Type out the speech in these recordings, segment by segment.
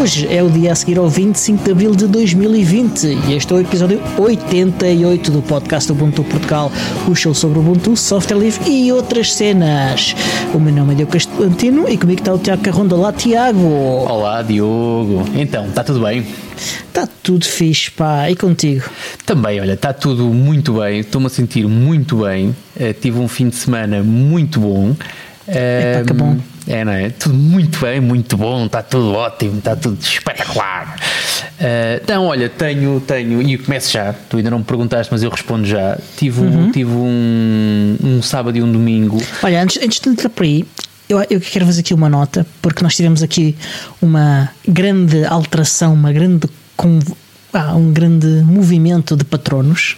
Hoje é o dia a seguir ao 25 de Abril de 2020 e este é o episódio 88 do podcast Ubuntu Portugal, o show sobre Ubuntu, software livre e outras cenas. O meu nome é Diogo Castantino e comigo está o Tiago Carrondo. Olá, Tiago. Olá, Diogo. Então, está tudo bem? Está tudo fixe, pá. E contigo? Também, olha, está tudo muito bem. Estou-me a sentir muito bem. Tive um fim de semana muito bom. Epá, que bom. É, não é? Tudo muito bem, muito bom, está tudo ótimo, está tudo espetacular. Então, olha, tenho, e eu começo já, tu ainda não me perguntaste, mas eu respondo já. Tive um sábado e um domingo. Olha, antes de entrar por aí, eu quero fazer aqui uma nota, porque nós tivemos aqui uma grande alteração, um grande movimento de patronos.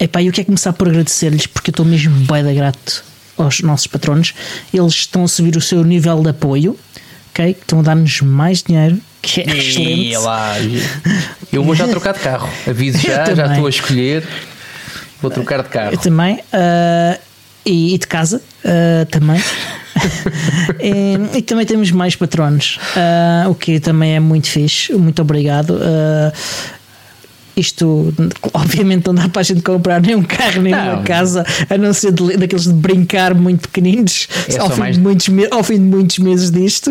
Epá, eu quero começar por agradecer-lhes, porque eu estou mesmo bué de grato aos nossos patronos. Eles estão a subir o seu nível de apoio, ok? Estão a dar-nos mais dinheiro, que é excelente. Eu vou já trocar de carro, aviso já estou a escolher, vou trocar de carro. Eu também, e de casa também. E também temos mais patronos, o que também é muito fixe, muito obrigado. Isto obviamente não dá para a gente comprar nem um carro nem uma casa, a não ser daqueles de brincar muito pequeninos, ao fim de muitos meses disto.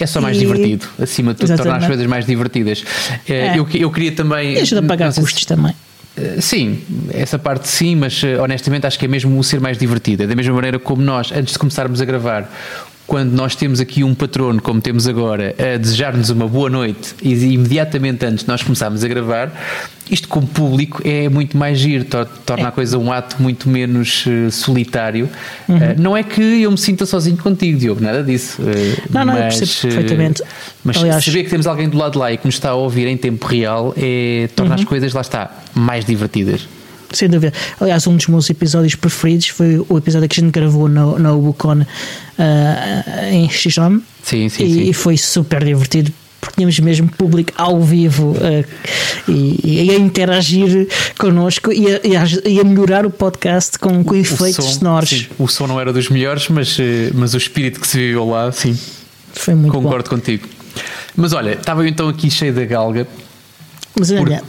É só mais divertido, acima de tudo. Exatamente. Tornar as coisas mais divertidas. Eu queria também... E ajuda a pagar custos também. Sim, essa parte sim, mas honestamente acho que é mesmo o ser mais divertido. É da mesma maneira como nós, antes de começarmos a gravar, quando nós temos aqui um patrono, como temos agora, a desejar-nos uma boa noite e imediatamente antes de nós começarmos a gravar, isto como público é muito mais giro, torna a coisa um ato muito menos solitário. Não é que eu me sinta sozinho contigo, Diogo, nada disso. Não, eu percebo perfeitamente. Mas saber que temos alguém do lado lá e que nos está a ouvir em tempo real torna as coisas, lá está, mais divertidas. Sem dúvida. Aliás, um dos meus episódios preferidos foi o episódio que a gente gravou na Ubucon em Xijom. Sim. E foi super divertido, porque tínhamos mesmo público ao vivo e a interagir connosco e a melhorar o podcast com efeitos sonoros. Sim. O som não era dos melhores, mas o espírito que se viveu lá, sim. Foi muito bom. Concordo contigo. Mas olha, estava eu então aqui cheio da galga. Mas olha...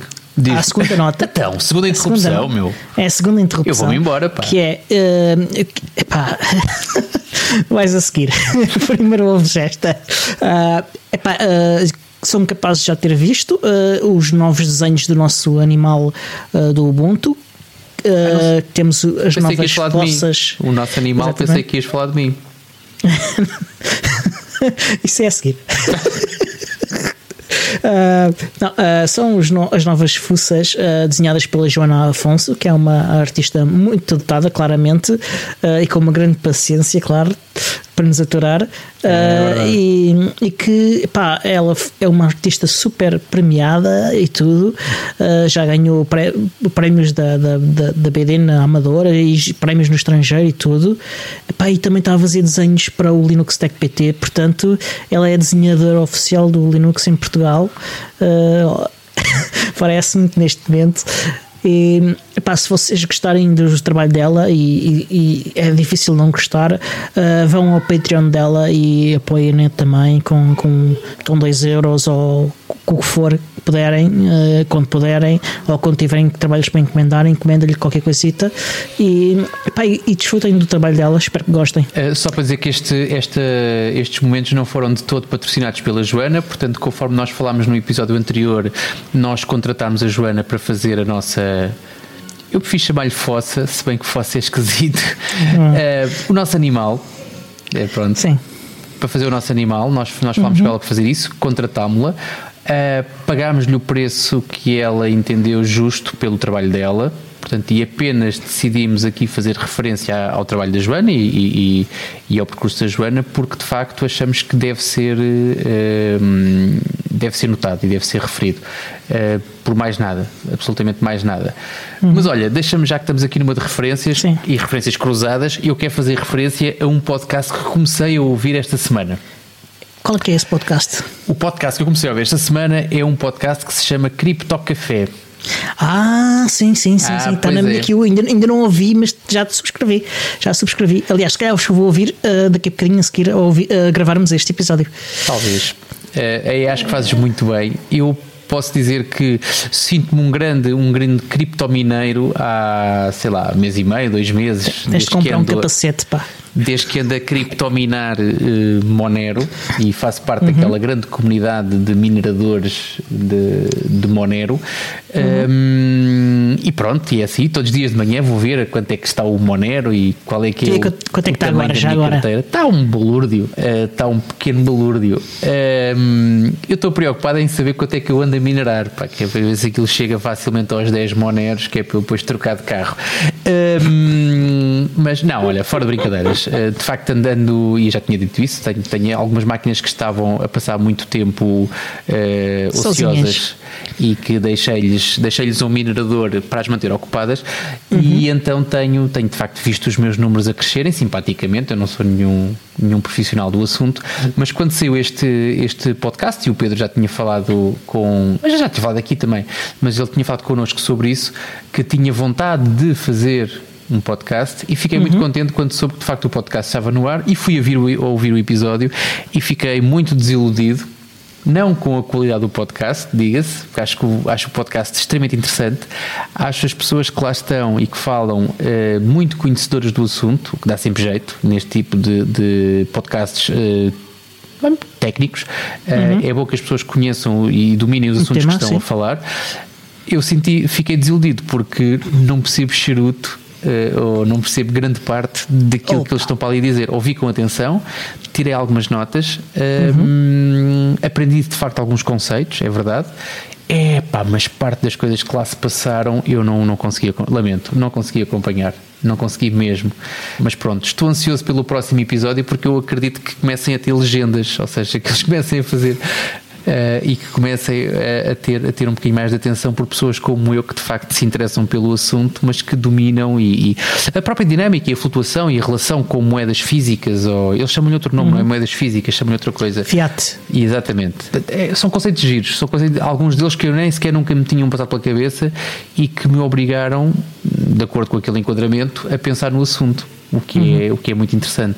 À segunda nota. Então, segunda interrupção, meu. É a segunda interrupção. Eu vou-me embora, pá. Que é. Epá. Vais a seguir. Primeiro ouves esta. São capazes de já ter visto os novos desenhos do nosso animal do Ubuntu. Temos as novas poças. O nosso animal, exatamente. Pensei que ias falar de mim. Isso é a seguir. São as novas fuças desenhadas pela Joana Afonso, que é uma artista muito dotada, claramente, e com uma grande paciência, claro, para nos aturar, e que, pá, ela é uma artista super premiada e tudo, já ganhou prémios da BD na Amadora e prémios no estrangeiro e tudo, pá, e também está a fazer desenhos para o Linux Tech PT, portanto ela é a desenhadora oficial do Linux em Portugal, parece-me que neste momento. E, pá, se vocês gostarem do trabalho dela, e é difícil não gostar, vão ao Patreon dela e apoiem-na também com 2€ ou com o que for que puderem, quando puderem, ou quando tiverem trabalhos para encomendar, encomenda-lhe qualquer coisita e desfrutem do trabalho dela, espero que gostem. Só para dizer que estes momentos não foram de todo patrocinados pela Joana, portanto, conforme nós falámos no episódio anterior, nós contratámos a Joana para fazer a nossa... Eu prefiro chamar-lhe fossa, se bem que fossa é esquisito. O nosso animal, pronto. Sim. Para fazer o nosso animal, nós falámos para ela para fazer isso, contratámo-la, pagámos-lhe o preço que ela entendeu justo pelo trabalho dela, portanto, e apenas decidimos aqui fazer referência ao trabalho da Joana e ao percurso da Joana, porque de facto achamos que deve ser notado e deve ser referido, por mais nada, absolutamente mais nada. Mas olha, deixa-me, já que estamos aqui numa de referências, sim, e referências cruzadas, eu quero fazer referência a um podcast que comecei a ouvir esta semana. Qual é que é esse podcast? O podcast que eu comecei a ouvir esta semana é um podcast que se chama Cripto Café. Sim, está na minha queue, ainda não ouvi, mas já subscrevi, aliás, se calhar vou ouvir daqui a bocadinho a seguir a gravarmos este episódio, talvez. aí acho que fazes muito bem. Eu posso dizer que sinto-me um grande criptomineiro há, sei lá, mês e meio, 2 meses. Tens de comprar um capacete, pá. Desde que ando a criptominar Monero e faço parte daquela grande comunidade de mineradores de Monero. E pronto, e é assim, todos os dias de manhã vou ver a quanto é que está o Monero e qual é que é quanto é que está agora, já agora. Está um balúrdio, está um pequeno balúrdio. Eu estou preocupado em saber quanto é que eu ando a minerar, pá, que às vezes aquilo chega facilmente aos 10 Moneros, que é para eu depois trocar de carro. Mas não, olha, fora de brincadeiras, de facto andando, e já tinha dito isso, tenho algumas máquinas que estavam a passar muito tempo ociosas e que deixei-lhes um minerador para as manter ocupadas, e então tenho de facto visto os meus números a crescerem simpaticamente. Eu não sou nenhum profissional do assunto, mas quando saiu este podcast, e o Pedro já tinha falado já tinha falado aqui também, mas ele tinha falado connosco sobre isso, que tinha vontade de fazer um podcast, e fiquei muito contente quando soube que de facto o podcast estava no ar, e fui a ouvir o episódio e fiquei muito desiludido, não com a qualidade do podcast, diga-se, porque acho o podcast extremamente interessante, acho as pessoas que lá estão e que falam muito conhecedoras do assunto, o que dá sempre jeito neste tipo de podcasts técnicos, é bom que as pessoas conheçam e dominem os assuntos que estão a falar. Eu fiquei desiludido porque não percebo charuto, ou não percebo grande parte daquilo que eles estão para ali dizer. Ouvi com atenção, tirei algumas notas, aprendi de facto alguns conceitos, é verdade. Mas parte das coisas que lá se passaram eu não conseguia, lamento, não consegui acompanhar, não consegui mesmo. Mas pronto, estou ansioso pelo próximo episódio, porque eu acredito que comecem a ter legendas, ou seja, que eles comecem a fazer... e que comecem a ter um bocadinho mais de atenção por pessoas como eu, que de facto se interessam pelo assunto, mas que dominam e a própria dinâmica e a flutuação e a relação com moedas físicas, ou eles chamam-lhe outro nome, não é moedas físicas, chamam-lhe outra coisa. Fiat. E, exatamente. São conceitos giros, alguns deles que eu nem sequer nunca me tinham passado pela cabeça e que me obrigaram, de acordo com aquele enquadramento, a pensar no assunto, o que é muito interessante.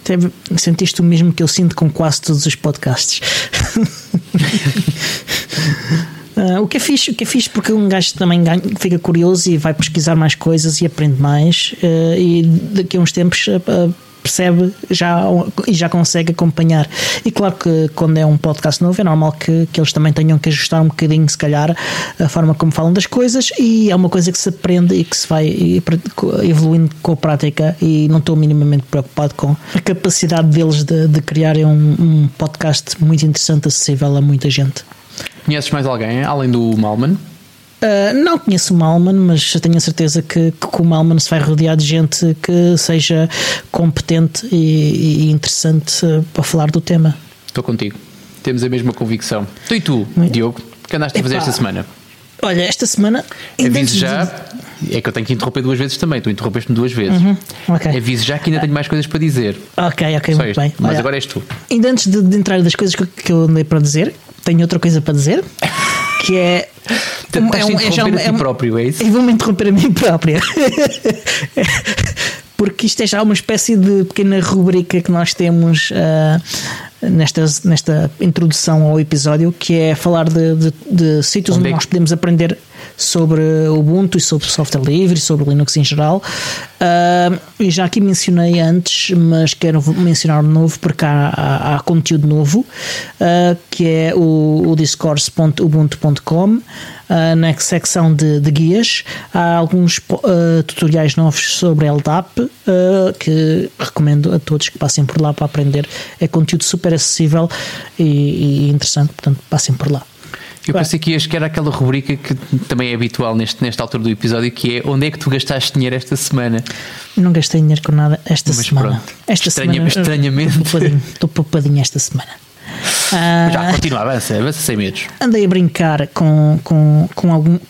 Até sentiste o mesmo que eu sinto com quase todos os podcasts. O que é fixe porque um gajo também fica curioso e vai pesquisar mais coisas e aprende mais, e daqui a uns tempos percebe e já consegue acompanhar. E claro que quando é um podcast novo é normal que eles também tenham que ajustar um bocadinho, se calhar, a forma como falam das coisas, e é uma coisa que se aprende e que se vai evoluindo com a prática, e não estou minimamente preocupado com a capacidade deles de criarem um podcast muito interessante, acessível a muita gente. Conheces mais alguém, além do Malman? Não conheço o Malman, mas tenho a certeza que o Malman se vai rodear de gente que seja competente e interessante para falar do tema. Estou contigo, temos a mesma convicção. Tu e tu, Diogo, o que andaste a fazer esta semana? Olha, esta semana... Aviso já, é que eu tenho que interromper 2 vezes também, tu interrompeste-me 2 vezes. Okay. Aviso já que ainda tenho mais coisas para dizer. Ok, só muito isto. Bem. Mas olha, agora és tu. Ainda antes de entrar das coisas que eu andei para dizer, tenho outra coisa para dizer, que é... Eu vou-me interromper a mim própria. Porque isto é já uma espécie de pequena rubrica que nós temos nesta introdução ao episódio, que é falar de sítios onde nós podemos aprender sobre Ubuntu e sobre software livre e sobre Linux em geral. E já aqui mencionei antes, mas quero mencionar de novo porque há conteúdo novo, que é o discourse.ubuntu.com. Na secção de guias há alguns tutoriais novos sobre LDAP, que recomendo a todos que passem por lá para aprender. É conteúdo super acessível e interessante, portanto passem por lá. Eu pensei que ias, que era aquela rubrica que também é habitual nesta altura do episódio, que é onde é que tu gastaste dinheiro esta semana? Não gastei dinheiro com nada esta semana. Pronto, estranhamente. Estou poupadinho esta semana. Já continua, avança sem medos. Andei a brincar com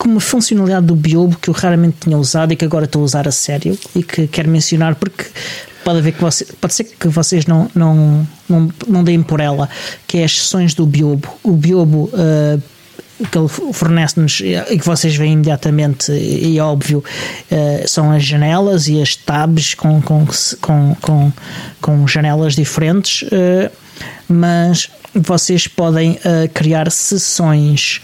uma funcionalidade do Biobo que eu raramente tinha usado e que agora estou a usar a sério e que quero mencionar porque pode ser que vocês não deem por ela, que é as sessões do Biobo. O Biobo que ele fornece-nos e que vocês veem imediatamente, e óbvio, são as janelas e as tabs com janelas diferentes, mas vocês podem criar sessões,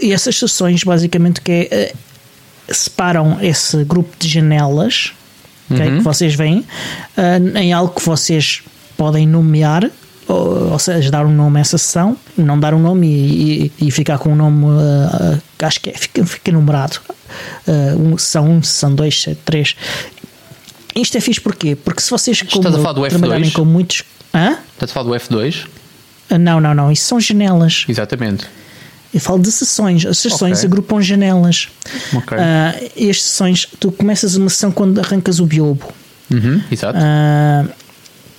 e essas sessões basicamente que é, separam esse grupo de janelas, okay, que vocês veem em algo que vocês podem nomear, ou seja, dar um nome a essa sessão, não dar um nome e ficar com um nome, acho que é, fica numerado, sessão 1, sessão 2, 3. Isto é fixe porquê? Porque se vocês trabalharem com muitos... Hã? Estás a falar do F2? Não, isso são janelas. Exatamente. Eu falo de sessões. As sessões agrupam janelas. Ok. E as sessões, tu começas uma sessão quando arrancas o Biobo. Exato.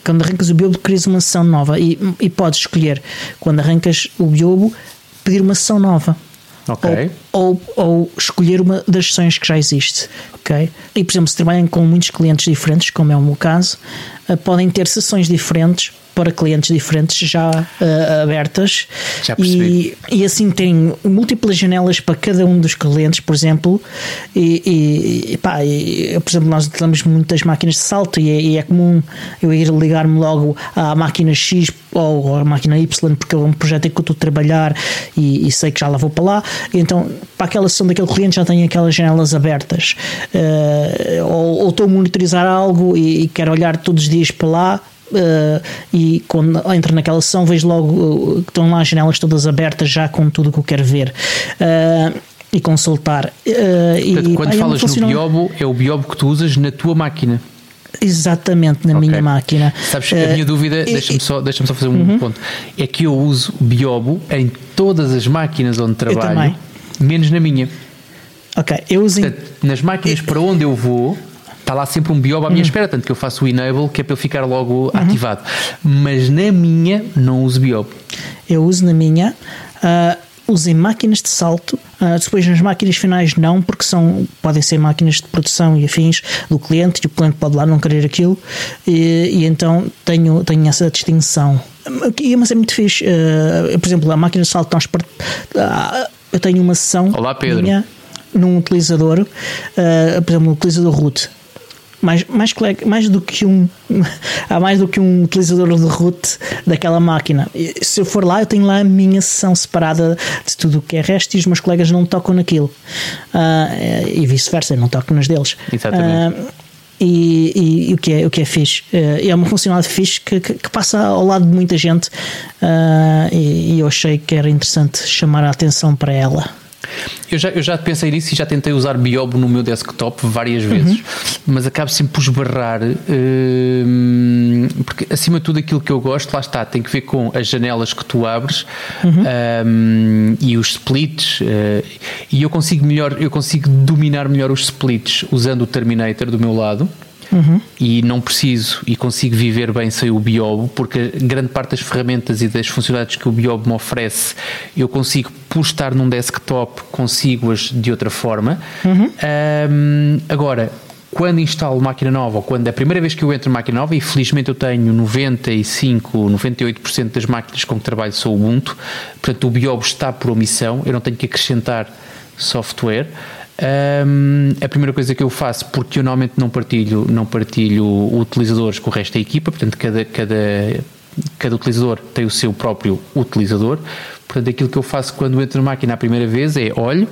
Quando arrancas o Biobo, crias uma sessão nova e podes escolher, quando arrancas o Biobo, pedir uma sessão nova. Okay. Ou escolher uma das sessões que já existe. Okay? E, por exemplo, se trabalham com muitos clientes diferentes, como é o meu caso, podem ter sessões diferentes para clientes diferentes já abertas. Já percebi. E assim tem múltiplas janelas para cada um dos clientes, por exemplo. Por exemplo, nós utilizamos muitas máquinas de salto e é comum eu ir ligar-me logo à máquina X ou à máquina Y, porque é um projeto em que eu estou a trabalhar e sei que já lá vou para lá. Então, para aquela sessão daquele cliente já tenho aquelas janelas abertas. Ou estou a monitorizar algo e quero olhar todos os dias para lá. E quando entro naquela sessão vejo logo que estão lá as janelas todas abertas já com tudo o que eu quero ver e consultar. Portanto, quando falas no Biobo, é o Biobo que tu usas na tua máquina. Exatamente, na minha máquina. Sabes, a minha dúvida, deixa-me só fazer um ponto, é que eu uso Biobo em todas as máquinas onde trabalho, menos na minha. Ok, eu uso. Portanto, nas máquinas para onde eu vou, está lá sempre um Biobo à minha espera, tanto que eu faço o enable, que é para ele ficar logo ativado. Mas na minha não uso Biobo. Eu uso na minha, uso em máquinas de salto, depois nas máquinas finais não, porque podem ser máquinas de produção e afins do cliente, e o cliente pode lá não querer aquilo, e então tenho essa distinção. Mas é muito fixe, por exemplo, a máquina de salto, eu tenho uma sessão minha num utilizador, por exemplo, um utilizador root. Há mais do que um utilizador de root daquela máquina. Se eu for lá, eu tenho lá a minha sessão separada de tudo o que é resto e os meus colegas não tocam naquilo. E vice-versa, eu não toco nas deles. Exatamente. E o que é fixe. É uma funcionalidade fixe que passa ao lado de muita gente e eu achei que era interessante chamar a atenção para ela. Eu já pensei nisso e já tentei usar Biobo no meu desktop várias vezes, mas acabo sempre por esbarrar, porque acima de tudo aquilo que eu gosto, lá está, tem que ver com as janelas que tu abres e os splits, e eu consigo dominar melhor os splits usando o Terminator do meu lado. E não preciso e consigo viver bem sem o Biobo, porque grande parte das ferramentas e das funcionalidades que o Biobo me oferece eu consigo, por estar num desktop, consigo-as de outra forma. Agora, quando instalo máquina nova, ou quando é a primeira vez que eu entro em máquina nova, e felizmente eu tenho 98% das máquinas com que trabalho sou Ubuntu, portanto o Biobo está por omissão, eu não tenho que acrescentar software. A primeira coisa que eu faço, porque eu normalmente não partilho utilizadores com o resto da equipa, portanto cada utilizador tem o seu próprio utilizador, portanto aquilo que eu faço quando entro na máquina a primeira vez é, olho, o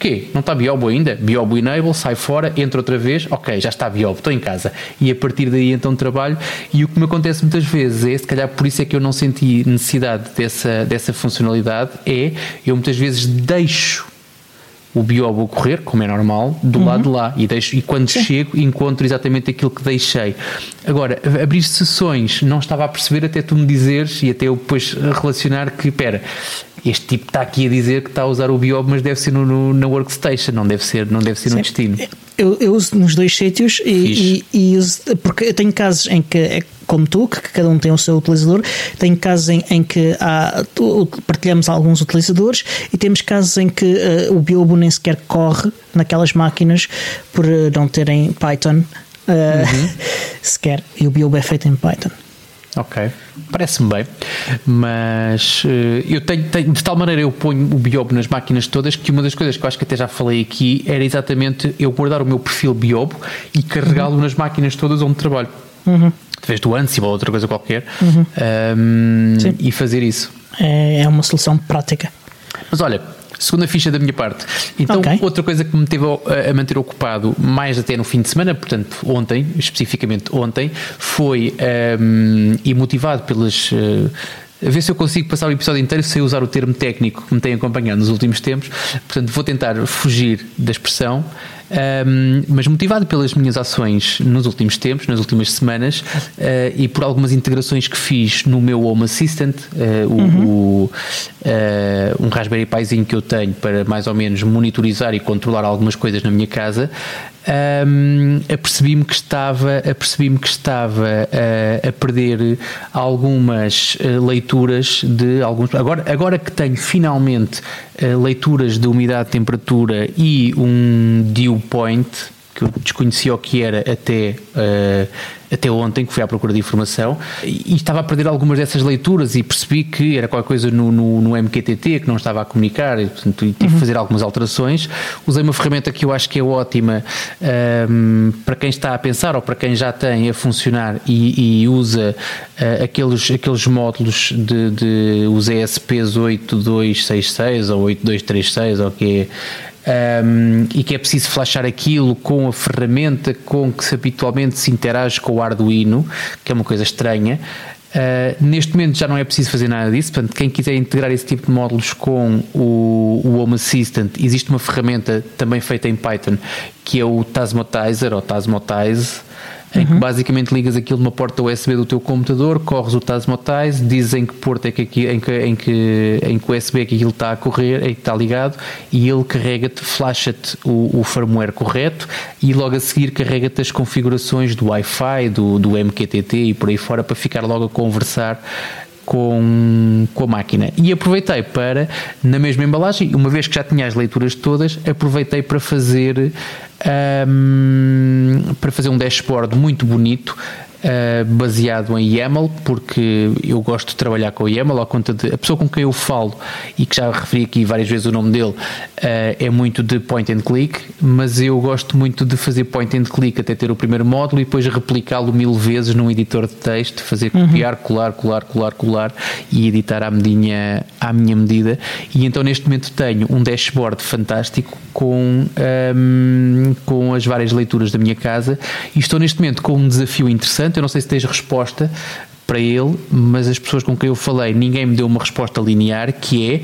quê? Não está Biobo ainda? Biobo enable, sai fora, entro outra vez, ok, já está Biobo, estou em casa, e a partir daí então trabalho, e o que me acontece muitas vezes é, se calhar por isso é que eu não senti necessidade dessa funcionalidade, é, eu muitas vezes deixo o Biobo correr, como é normal, do lado de lá, e quando chego encontro exatamente aquilo que deixei. Agora, abrir sessões, não estava a perceber até tu me dizeres, e até eu depois relacionar que, este tipo está aqui a dizer que está a usar o Biobo, mas deve ser na workstation, não deve ser no destino. Eu uso nos dois sítios e uso, porque eu tenho casos em que é como tu, que cada um tem o seu utilizador, tenho casos em que partilhamos alguns utilizadores e temos casos em que o Biobo nem sequer corre naquelas máquinas por não terem Python sequer, e o Biobo é feito em Python. Ok, parece-me bem, mas eu tenho de tal maneira, eu ponho o Biobo nas máquinas todas, que uma das coisas que eu acho que até já falei aqui era exatamente eu guardar o meu perfil Biobo e carregá-lo nas máquinas todas onde trabalho. através do Ansible ou outra coisa qualquer, e fazer isso. É uma solução prática. Mas olha, segunda ficha da minha parte. Então, outra coisa que me teve a manter ocupado mais até no fim de semana, portanto ontem, especificamente ontem, foi, e motivado pelas... a ver se eu consigo passar o episódio inteiro sem usar o termo técnico que me tem acompanhado nos últimos tempos, portanto vou tentar fugir da expressão, mas motivado pelas minhas ações nos últimos tempos, nas últimas semanas, e por algumas integrações que fiz no meu Home Assistant, um Raspberry Pizinho que eu tenho para mais ou menos monitorizar e controlar algumas coisas na minha casa. Apercebi-me que estava a perder algumas leituras de alguns... Agora que tenho finalmente leituras de umidade, temperatura e um dew point, que eu desconhecia o que era até ontem, que fui à procura de informação, e estava a perder algumas dessas leituras e percebi que era qualquer coisa no MQTT que não estava a comunicar, e portanto tive que fazer algumas alterações. Usei uma ferramenta que eu acho que é ótima para quem está a pensar ou para quem já tem a funcionar e usa aqueles módulos de os ESPs 8266 ou 8236 ou que é... e que é preciso flashar aquilo com a ferramenta com que se habitualmente se interage com o Arduino, que é uma coisa estranha. Neste momento já não é preciso fazer nada disso, portanto quem quiser integrar esse tipo de módulos com o Home Assistant, existe uma ferramenta também feita em Python que é o Tasmotizer ou Tasmotize, em que basicamente ligas aquilo numa porta USB do teu computador, corres o Tasmotize, dizes em que porta é que aquilo, em que USB é que aquilo está a correr, é que está ligado, e ele carrega-te, flasha-te o firmware correto, e logo a seguir carrega-te as configurações do Wi-Fi, do MQTT e por aí fora, para ficar logo a conversar com a máquina. E aproveitei para, na mesma embalagem, uma vez que já tinha as leituras todas, aproveitei para fazer um dashboard muito bonito, baseado em YAML, porque eu gosto de trabalhar com YAML, à conta de... A pessoa com quem eu falo, e que já referi aqui várias vezes o nome dele, é muito de point and click, mas eu gosto muito de fazer point and click até ter o primeiro módulo e depois replicá-lo 1000 vezes num editor de texto, fazer copiar, colar e editar à minha medida. E então neste momento tenho um dashboard fantástico com as várias leituras da minha casa, e estou neste momento com um desafio interessante. Eu não sei se tens resposta para ele, mas as pessoas com quem eu falei, ninguém me deu uma resposta linear, que é,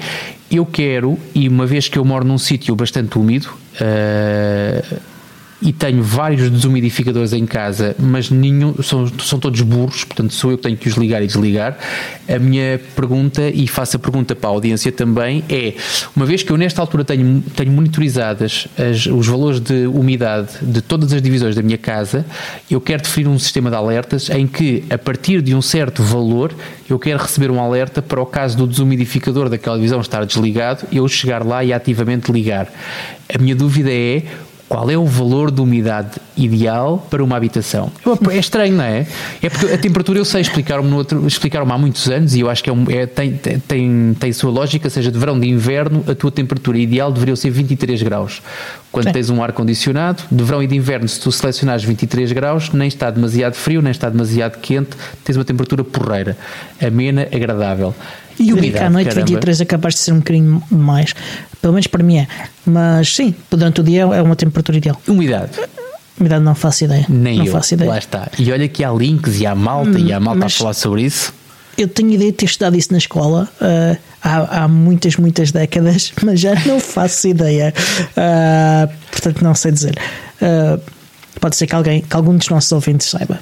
eu quero, e uma vez que eu moro num sítio bastante úmido, e tenho vários desumidificadores em casa, mas nenhum, são todos burros, portanto sou eu que tenho que os ligar e desligar. A minha pergunta, e faço a pergunta para a audiência também, é, uma vez que eu nesta altura tenho monitorizadas os valores de umidade de todas as divisões da minha casa, eu quero definir um sistema de alertas em que, a partir de um certo valor, eu quero receber um alerta para o caso do desumidificador daquela divisão estar desligado, eu chegar lá e ativamente ligar. A minha dúvida é, qual é o valor de umidade ideal para uma habitação? É estranho, não é? É porque a temperatura, eu sei, explicaram-me há muitos anos, e eu acho que tem sua lógica, seja de verão, de inverno, a tua temperatura ideal deveria ser 23 graus. Quando tens um ar-condicionado, de verão e de inverno, se tu selecionares 23 graus, nem está demasiado frio, nem está demasiado quente, tens uma temperatura porreira, amena, agradável. E o bico à noite, caramba. 23 é capaz de ser um bocadinho mais, pelo menos para mim é. Mas sim, durante o dia é uma temperatura ideal. Umidade? Umidade não faço ideia. Nem não eu, faço ideia. Lá está. E olha que há links e há malta a falar sobre isso. Eu tenho ideia de ter estudado isso na escola há muitas décadas, mas já não faço ideia. Portanto, não sei dizer. Pode ser que algum dos nossos ouvintes saiba.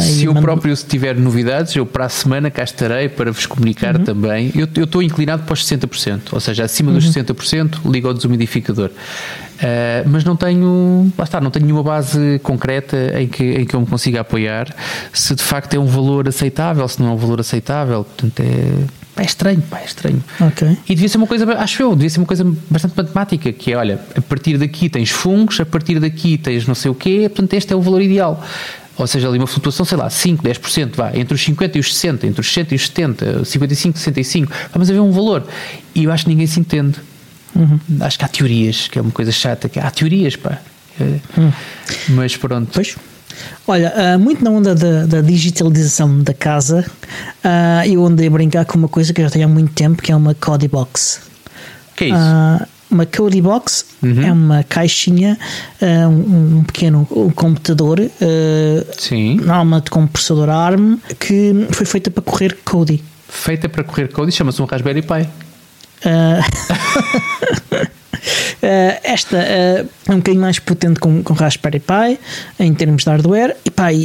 Se eu próprio tiver novidades, eu para a semana cá estarei para vos comunicar também. Eu estou inclinado para os 60%, ou seja, acima dos 60% ligo ao desumidificador. Mas não tenho, nenhuma base concreta em que eu me consiga apoiar, se de facto é um valor aceitável, se não é um valor aceitável. Portanto é estranho. Okay. E devia ser uma coisa, bastante matemática, que é, olha, a partir daqui tens fungos, a partir daqui tens não sei o quê, portanto este é o valor ideal. Ou seja, ali uma flutuação, 5, 10%, entre os 50 e os 60, entre os 60 e os 70, 55, 65, vamos haver um valor. E eu acho que ninguém se entende. Acho que há teorias, que é uma coisa chata, que há teorias, Mas pronto. Pois. Olha, muito na onda da digitalização da casa, eu andei a brincar com uma coisa que eu já tenho há muito tempo, que é uma Kodi Box. Que é isso? Uma Kodi Box é uma caixinha, um pequeno computador, normalmente com um processador ARM, que foi feita para correr Kodi. Feita para correr Kodi? Chama-se um Raspberry Pi. Esta é um bocadinho mais potente com Raspberry Pi em termos de hardware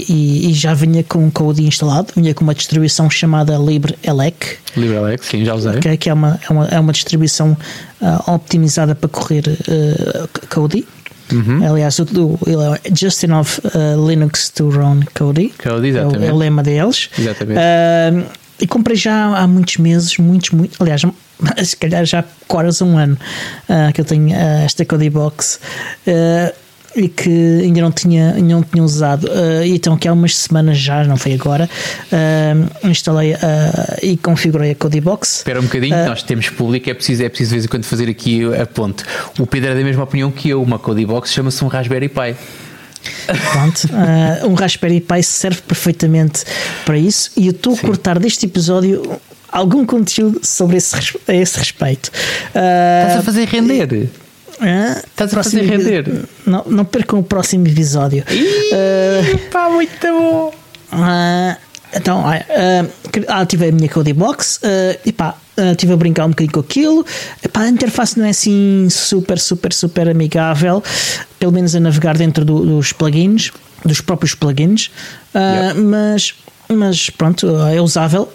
e já vinha com o Kodi instalado, vinha com uma distribuição chamada LibreLec. LibreLec, sim, já usei. Que é uma distribuição optimizada para correr Kodi. Aliás, just enough Linux to run Kodi. Kodi, exatamente. É o lema deles. Exatamente. E comprei já há muitos meses, aliás, se calhar já quase um ano que eu tenho esta Kodi Box e que ainda não tinha usado. Então, que há umas semanas já, não foi agora, instalei e configurei a Kodi Box. Espera um bocadinho, nós temos público, é preciso de vez em quando fazer aqui a ponte. O Pedro é da mesma opinião que eu, uma Kodi Box chama-se um Raspberry Pi. Pronto, um Raspberry Pi serve perfeitamente para isso e eu estou a cortar deste episódio algum conteúdo sobre a esse respeito. Estás a fazer render? Estás a fazer render? Não percam o próximo episódio. Pá, muito bom! Então, ativei a minha Kodi Box e pá, estive a brincar um bocadinho com aquilo. Epá, a interface não é assim super amigável, pelo menos a navegar dentro dos próprios plugins, mas pronto, é usável.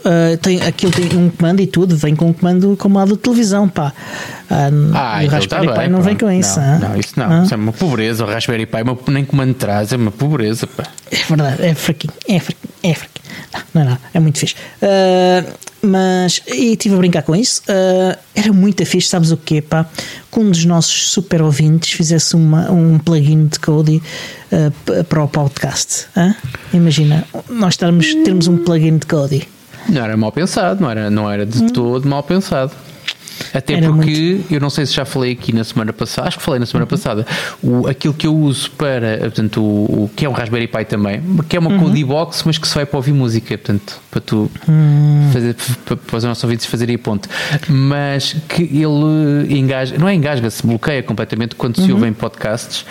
Aquilo tem um comando e tudo, vem com um comando como a da televisão, pá. O Raspberry Pi não vem com isso. Isso é uma pobreza. O Raspberry Pi nem comando traz, é uma pobreza, pá. É verdade, é fraquinho. Não, é muito fixe. Mas estive a brincar com isso. Era muito fixe, sabes o quê, pá? Que um dos nossos super ouvintes fizesse um plugin de Kodi para o podcast. Imagina, nós termos um plugin de Kodi. Não era mal pensado, não era de todo mal pensado. Até era porque, eu não sei se já falei aqui na semana passada, acho que falei na semana passada, aquilo que eu uso para, portanto, o que é um Raspberry Pi também, que é uma Kodi Box, mas que só é para ouvir música, portanto, para tu para os nossos ouvintes fazerem a ponte. Mas que ele não é engasga-se, bloqueia completamente quando se ouvem podcasts.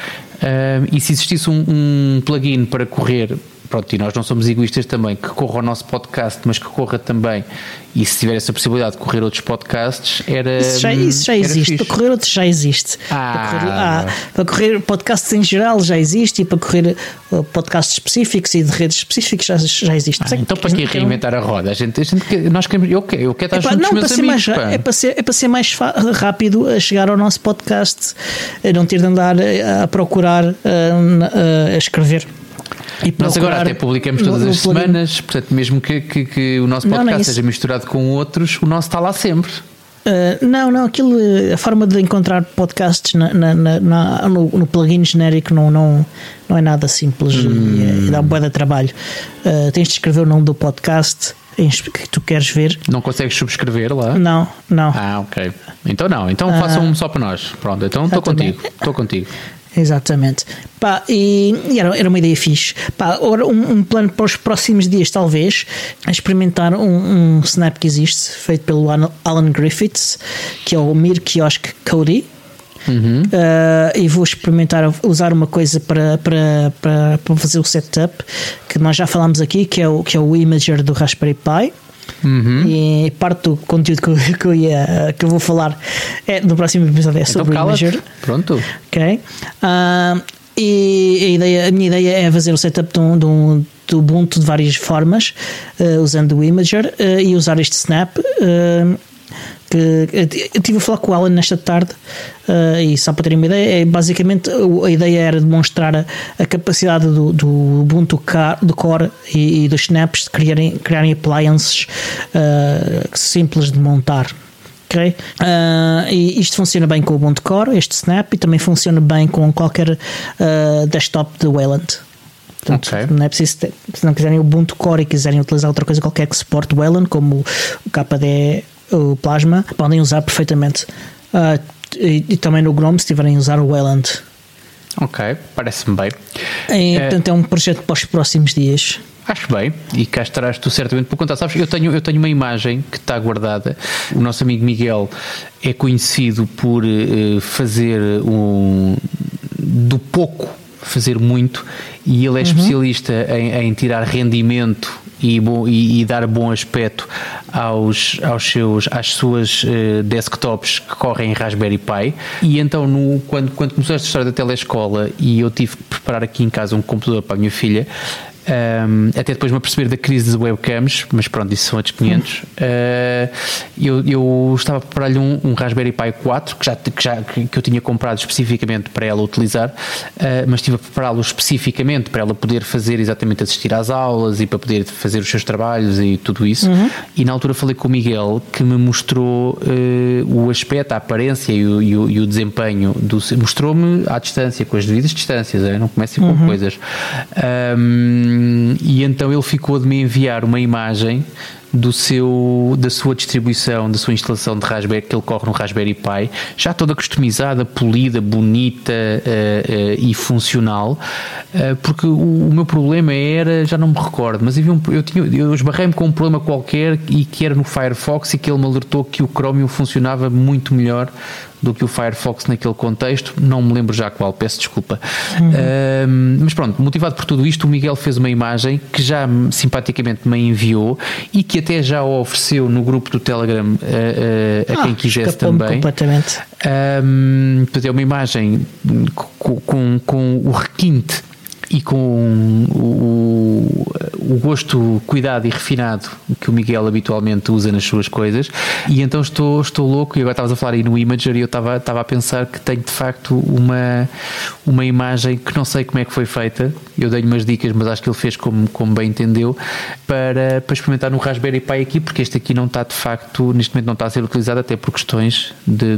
E se existisse um plugin para correr, pronto, e nós não somos egoístas também, que corra o nosso podcast, mas que corra também, e se tiver essa possibilidade de correr outros podcasts, era... Isso já existe, fixe. Para correr outros já existe. Para correr podcasts em geral já existe, e para correr podcasts específicos e de redes específicas já existe. Então para que reinventar a roda? Eu quero estar junto com os meus amigos. É para ser mais rápido a chegar ao nosso podcast, a não ter de andar a procurar, a escrever. Nós agora até publicamos todas as semanas, portanto, mesmo que o nosso podcast seja misturado com outros, o nosso está lá sempre. A forma de encontrar podcasts no plugin genérico não é nada simples e dá um bué de trabalho. Tens de escrever o nome do podcast que tu queres ver. Não consegues subscrever lá? Não. Ok. Então façam um só para nós. Pronto, então estou contigo. Exatamente. Era uma ideia fixe. Agora, um plano para os próximos dias, talvez, experimentar um snap que existe, feito pelo Alan Griffiths, que é o Mir Kiosk Kodi. E vou experimentar usar uma coisa para fazer o setup, que nós já falámos aqui, que é o Imager do Raspberry Pi. E parte do conteúdo que eu vou falar no próximo episódio é sobre o Imager. Pronto. Ok. E a minha ideia é fazer o setup do Ubuntu de várias formas, usando o Imager e usar este Snap. Eu estive a falar com o Alan nesta tarde, e só para terem uma ideia, basicamente a ideia era demonstrar a capacidade do Ubuntu Core e dos snaps de criarem appliances simples de montar. Okay? E isto funciona bem com o Ubuntu Core, este snap, e também funciona bem com qualquer desktop de Wayland. Portanto, não é preciso ter, se não quiserem o Ubuntu Core e quiserem utilizar outra coisa qualquer que suporte Wayland, como o KDE Plasma, podem usar perfeitamente, e também no Chrome se tiverem a usar o Wayland. Ok, parece-me bem. Portanto, é um projeto para os próximos dias. Acho bem, e cá estarás tu certamente para contar. Sabes, eu tenho uma imagem que está guardada. O nosso amigo Miguel é conhecido por fazer muito, e ele é especialista em tirar rendimento e dar bom aspecto às suas desktops que correm em Raspberry Pi. E então, quando começou esta história da telescola e eu tive que preparar aqui em casa um computador para a minha filha, até depois me aperceber da crise das webcams, mas pronto, isso são outros 500. Eu estava a preparar-lhe um Raspberry Pi 4 que eu tinha comprado especificamente para ela utilizar, mas estive a prepará-lo especificamente para ela poder fazer, exatamente, assistir às aulas e para poder fazer os seus trabalhos e tudo isso. E na altura falei com o Miguel, que me mostrou o aspecto, a aparência e o desempenho mostrou-me à distância, com as devidas distâncias, não comece com coisas. E então ele ficou de me enviar uma imagem da sua distribuição, da sua instalação de Raspberry, que ele corre no Raspberry Pi, já toda customizada, polida, bonita e funcional, porque o meu problema era, já não me recordo, mas eu esbarrei-me com um problema qualquer, e que era no Firefox, e que ele me alertou que o Chromium funcionava muito melhor do que o Firefox naquele contexto, não me lembro já qual, peço desculpa. Mas pronto, motivado por tudo isto, o Miguel fez uma imagem que já simpaticamente me enviou, e que até já ofereceu no grupo do Telegram a quem quisesse também. Completamente. É uma imagem com o requinte e com o gosto cuidado e refinado que o Miguel habitualmente usa nas suas coisas, e então estou louco, e agora estavas a falar aí no Imager, e eu estava a pensar que tenho de facto uma imagem que não sei como é que foi feita. Eu dei-lhe umas dicas, mas acho que ele fez como bem entendeu, para experimentar no Raspberry Pi aqui, porque este aqui não está, de facto, neste momento não está a ser utilizado, até por questões de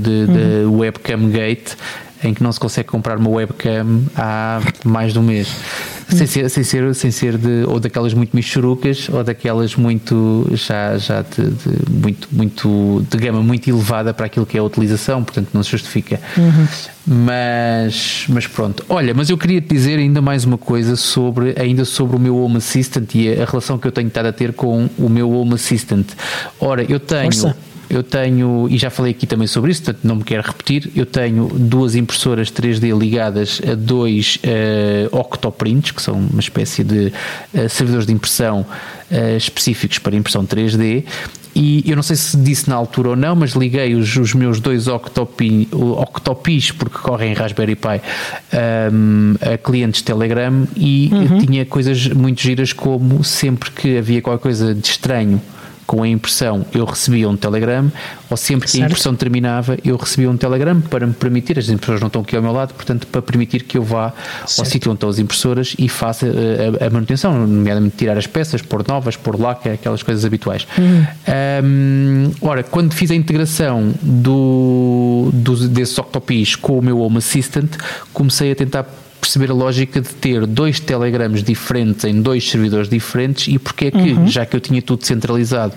webcam gate, em que não se consegue comprar uma webcam há mais de um mês, sem ser ou daquelas muito michurucas, ou daquelas muito muito de gama muito elevada para aquilo que é a utilização, portanto não se justifica. Mas pronto, olha, mas eu queria te dizer ainda mais uma coisa sobre o meu Home Assistant e a relação que eu tenho estado a ter com o meu Home Assistant. Ora, eu tenho, e já falei aqui também sobre isso, portanto não me quero repetir, eu tenho duas impressoras 3D ligadas a dois Octoprints, que são uma espécie de servidores de impressão específicos para impressão 3D, e eu não sei se disse na altura ou não, mas liguei os meus dois Octopis, porque correm em Raspberry Pi, a clientes Telegram, e tinha coisas muito giras, como sempre que havia qualquer coisa de estranho com a impressão, eu recebia um Telegram, ou sempre que a impressão terminava, eu recebia um Telegram para me permitir, as impressoras não estão aqui ao meu lado, portanto, para permitir que eu vá ao sítio onde estão as impressoras e faça a manutenção, nomeadamente tirar as peças, pôr novas, pôr laca, aquelas coisas habituais. Ora, quando fiz a integração desses Octopis com o meu Home Assistant, comecei a tentar perceber a lógica de ter dois Telegrams diferentes em dois servidores diferentes, e porque é que, já que eu tinha tudo centralizado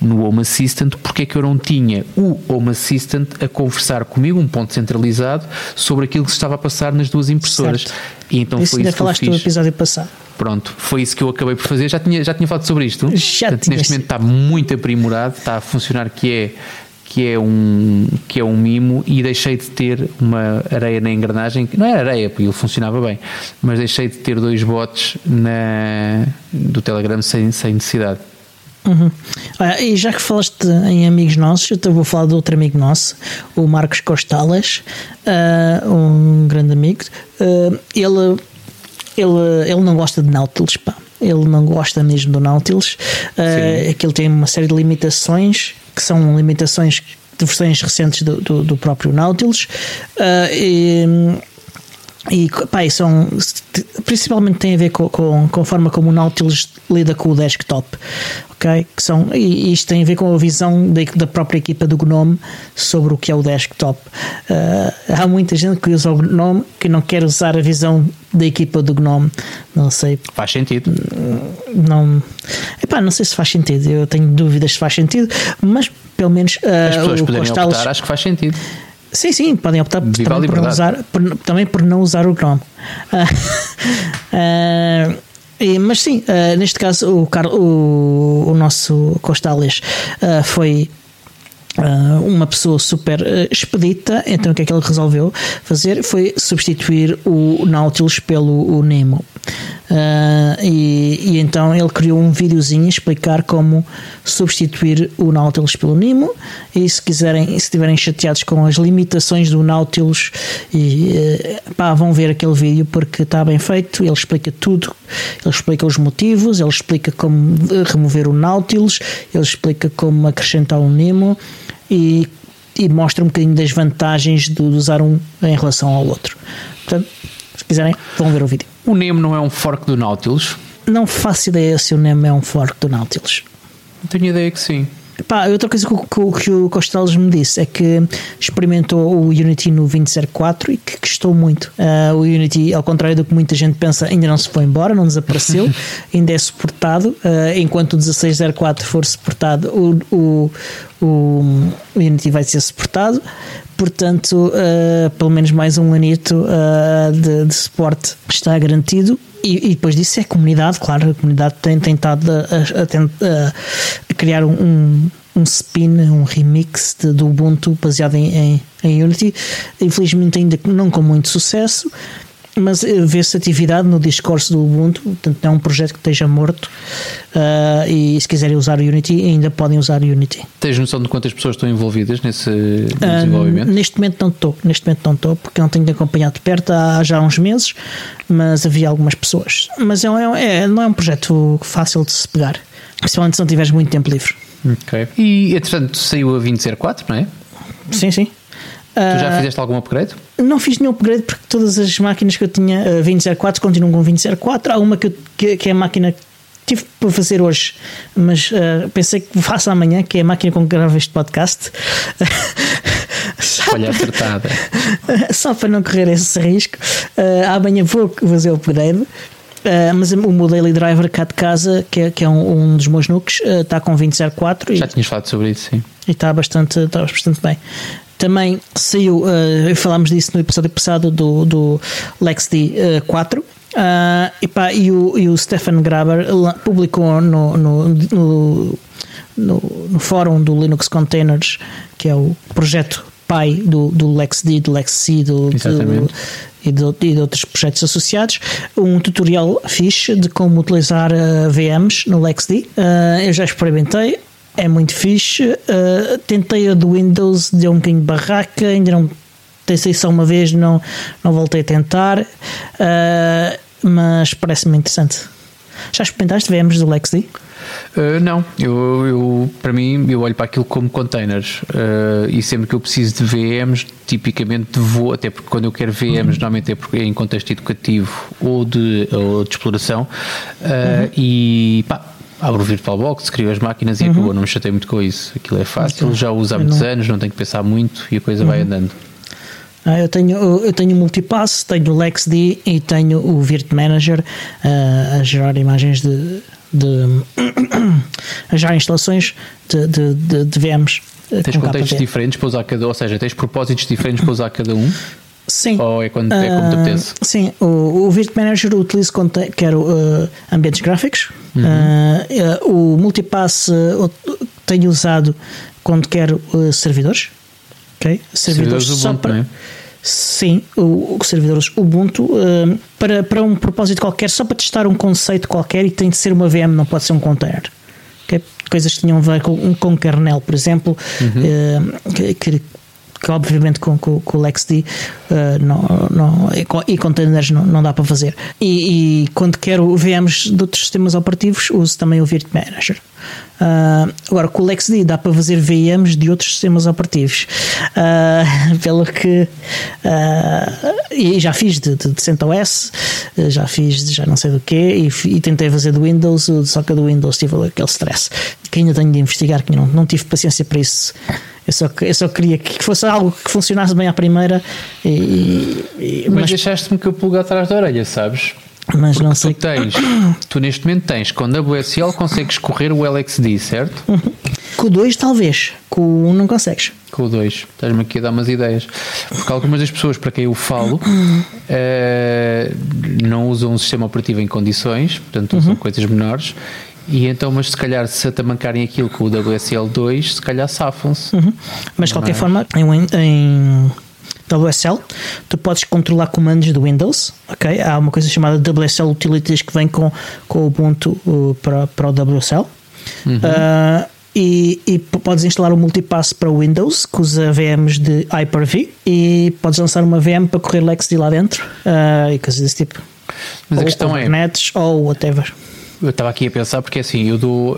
no Home Assistant, porque é que eu não tinha o Home Assistant a conversar comigo, um ponto centralizado, sobre aquilo que se estava a passar nas duas impressoras. E então isso foi isso que eu fiz. Ainda falaste no episódio passado. Pronto, foi isso que eu acabei por fazer. Já tinha falado sobre isto. Portanto, neste momento está muito aprimorado, está a funcionar, que é um mimo, e deixei de ter uma areia na engrenagem, que não era areia, porque ele funcionava bem, mas deixei de ter dois bots do Telegram sem necessidade. E já que falaste em amigos nossos, eu vou falar de outro amigo nosso, o Marcos Costales, um grande amigo. Ele não gosta de Nautilus, pá. Ele não gosta mesmo do Nautilus, que ele tem uma série de limitações, que são limitações de versões recentes do próprio Nautilus, e são, principalmente tem a ver com a forma como o Nautilus lida com o desktop, okay? E isto tem a ver com a visão da própria equipa do GNOME sobre o que é o desktop. Há muita gente que usa o GNOME que não quer usar a visão da equipa do GNOME, não sei. Faz sentido? Não sei se faz sentido, eu tenho dúvidas se faz sentido, mas pelo menos as pessoas poderem optar, acho que faz sentido. Sim, sim, podem optar também por, não usar, também por não usar o Chrome. Mas sim, neste caso o nosso Costales foi uma pessoa super expedita, então o que é que ele resolveu fazer? Foi substituir o Nautilus pelo o Nemo. E então ele criou um videozinho a explicar como substituir o Nautilus pelo Nemo, e se quiserem, se estiverem chateados com as limitações do Nautilus, e, pá, vão ver aquele vídeo porque está bem feito. Ele explica tudo, ele explica os motivos, ele explica como remover o Nautilus, ele explica como acrescentar o Nemo e mostra um bocadinho das vantagens de usar um em relação ao outro. Portanto, se quiserem, vão ver o vídeo. O Nemo não é um fork do Nautilus? Não faço ideia se o Nemo é um fork do Nautilus. Não tenho ideia que sim. Pá, outra coisa que o Costales me disse é que experimentou o Unity no 20.04 e que gostou muito. O Unity, ao contrário do que muita gente pensa, ainda não se foi embora, não desapareceu, ainda é suportado. Enquanto o 16.04 for suportado, o Unity vai ser suportado. Portanto, pelo menos mais um anito de suporte está garantido. E depois disso é a comunidade, claro, a comunidade tem tentado a criar um spin, um remix do Ubuntu baseado em Unity. Infelizmente ainda não com muito sucesso, mas vê-se atividade no discurso do Ubuntu, portanto é um projeto que esteja morto, e se quiserem usar o Unity ainda podem usar o Unity. Tens noção de quantas pessoas estão envolvidas nesse desenvolvimento? Neste momento não estou, porque não tenho acompanhado de perto há já uns meses, mas havia algumas pessoas. Mas não é um projeto fácil de se pegar, principalmente se não tiveres muito tempo livre. Ok. E entretanto saiu a 20.04, não é? Sim, sim. Tu já fizeste algum upgrade? Não fiz nenhum upgrade porque todas as máquinas que eu tinha 20.04 continuam com 20.04. Há uma que é a máquina que tive para fazer hoje, mas pensei que faço amanhã, que é a máquina com que gravo este podcast. Olha, acertada. Só para não correr esse risco. Amanhã vou fazer o upgrade. Mas o meu daily driver cá de casa, que é um dos meus nukes, está com 20.04. Já tinhas falado sobre isso, sim. E está bastante bem. Também saiu, falámos disso no episódio passado do LXD 4, e o Stefan Graber publicou no fórum do Linux Containers, que é o projeto pai do LXD, do LXC e de outros projetos associados, um tutorial fixe de como utilizar VMs no LXD. Eu já experimentei. É muito fixe. Tentei a do Windows, deu um bocadinho de barraca, ainda não tentei só uma vez, não voltei a tentar, mas parece-me interessante. Já experimentaste VMs do LexD? Não, eu para mim, eu olho para aquilo como containers, e sempre que eu preciso de VMs, tipicamente vou, até porque quando eu quero VMs normalmente é porque é em contexto educativo ou de exploração, e pá, abro o VirtualBox, crio as máquinas e acabou, não me chatei muito com isso. Aquilo é fácil, já uso há muitos anos, não tenho que pensar muito e a coisa vai andando. Eu tenho o Multipass, tenho o LexD e tenho o VirtManager a gerar imagens de a gerar instalações de VMs. Tens contextos diferentes para usar cada, ou seja, tens propósitos diferentes para usar cada um? Sim. Ou é quando é como te apetece? Sim, o VirtManager utilizo quando quero ambientes gráficos. O Multipass tenho usado quando quero servidores. Okay? Servidores Ubuntu, só para, é? Sim, servidores Ubuntu para um propósito qualquer, só para testar um conceito qualquer, e tem de ser uma VM, não pode ser um container. Okay? Coisas que tinham a ver com kernel, por exemplo, que obviamente com o LexD e containers não dá para fazer. E quando quero VMs de outros sistemas operativos, uso também o VirtManager. Agora, com o LexD dá para fazer VMs de outros sistemas operativos, pelo que e já fiz de CentOS, já fiz de já não sei do quê, e tentei fazer do Windows, só que do Windows tive aquele stress que ainda tenho de investigar, que não tive paciência para isso. Eu só queria que fosse algo que funcionasse bem à primeira. Mas deixaste-me que eu pulga atrás da orelha, sabes? Mas não sei. Tu neste momento tens, com WSL consegues correr o LXD, certo? Com o 2 talvez, com o 1 não consegues. com o 2. Estás-me aqui a dar umas ideias. Porque algumas das pessoas para quem eu falo não usam um sistema operativo em condições, portanto usam coisas menores. E então, mas se calhar se atamancarem aquilo com o WSL2, se calhar safam-se. Mas de qualquer forma, em WSL, tu podes controlar comandos do Windows, ok? Há uma coisa chamada WSL Utilities que vem com o Ubuntu para o WSL. E podes instalar o Multipass para o Windows, que usa VMs de Hyper-V, e podes lançar uma VM para correr LXD lá dentro, e coisas desse tipo. Mas ou a questão é... nets, ou whatever. Eu estava aqui a pensar porque assim, eu dou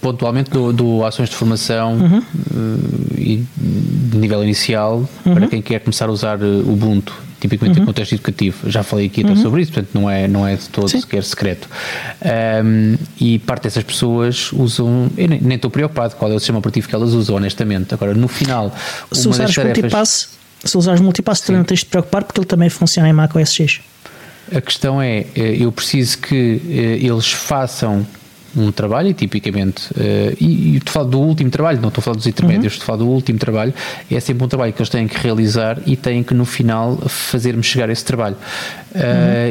pontualmente dou ações de formação e de nível inicial para quem quer começar a usar Ubuntu, tipicamente em contexto educativo. Já falei aqui até sobre isso, portanto não é de todo sequer secreto. E parte dessas pessoas usam, eu nem estou preocupado qual é o sistema operativo que elas usam, honestamente. Agora, no final, se usares Multipass, tu não tens de te preocupar porque ele também funciona em Mac OS X. A questão é, eu preciso que eles façam um trabalho, e tipicamente, e estou a falar do último trabalho, não estou a falar dos intermédios, estou a falar do último trabalho, é sempre um trabalho que eles têm que realizar e têm que no final fazer-me chegar esse trabalho.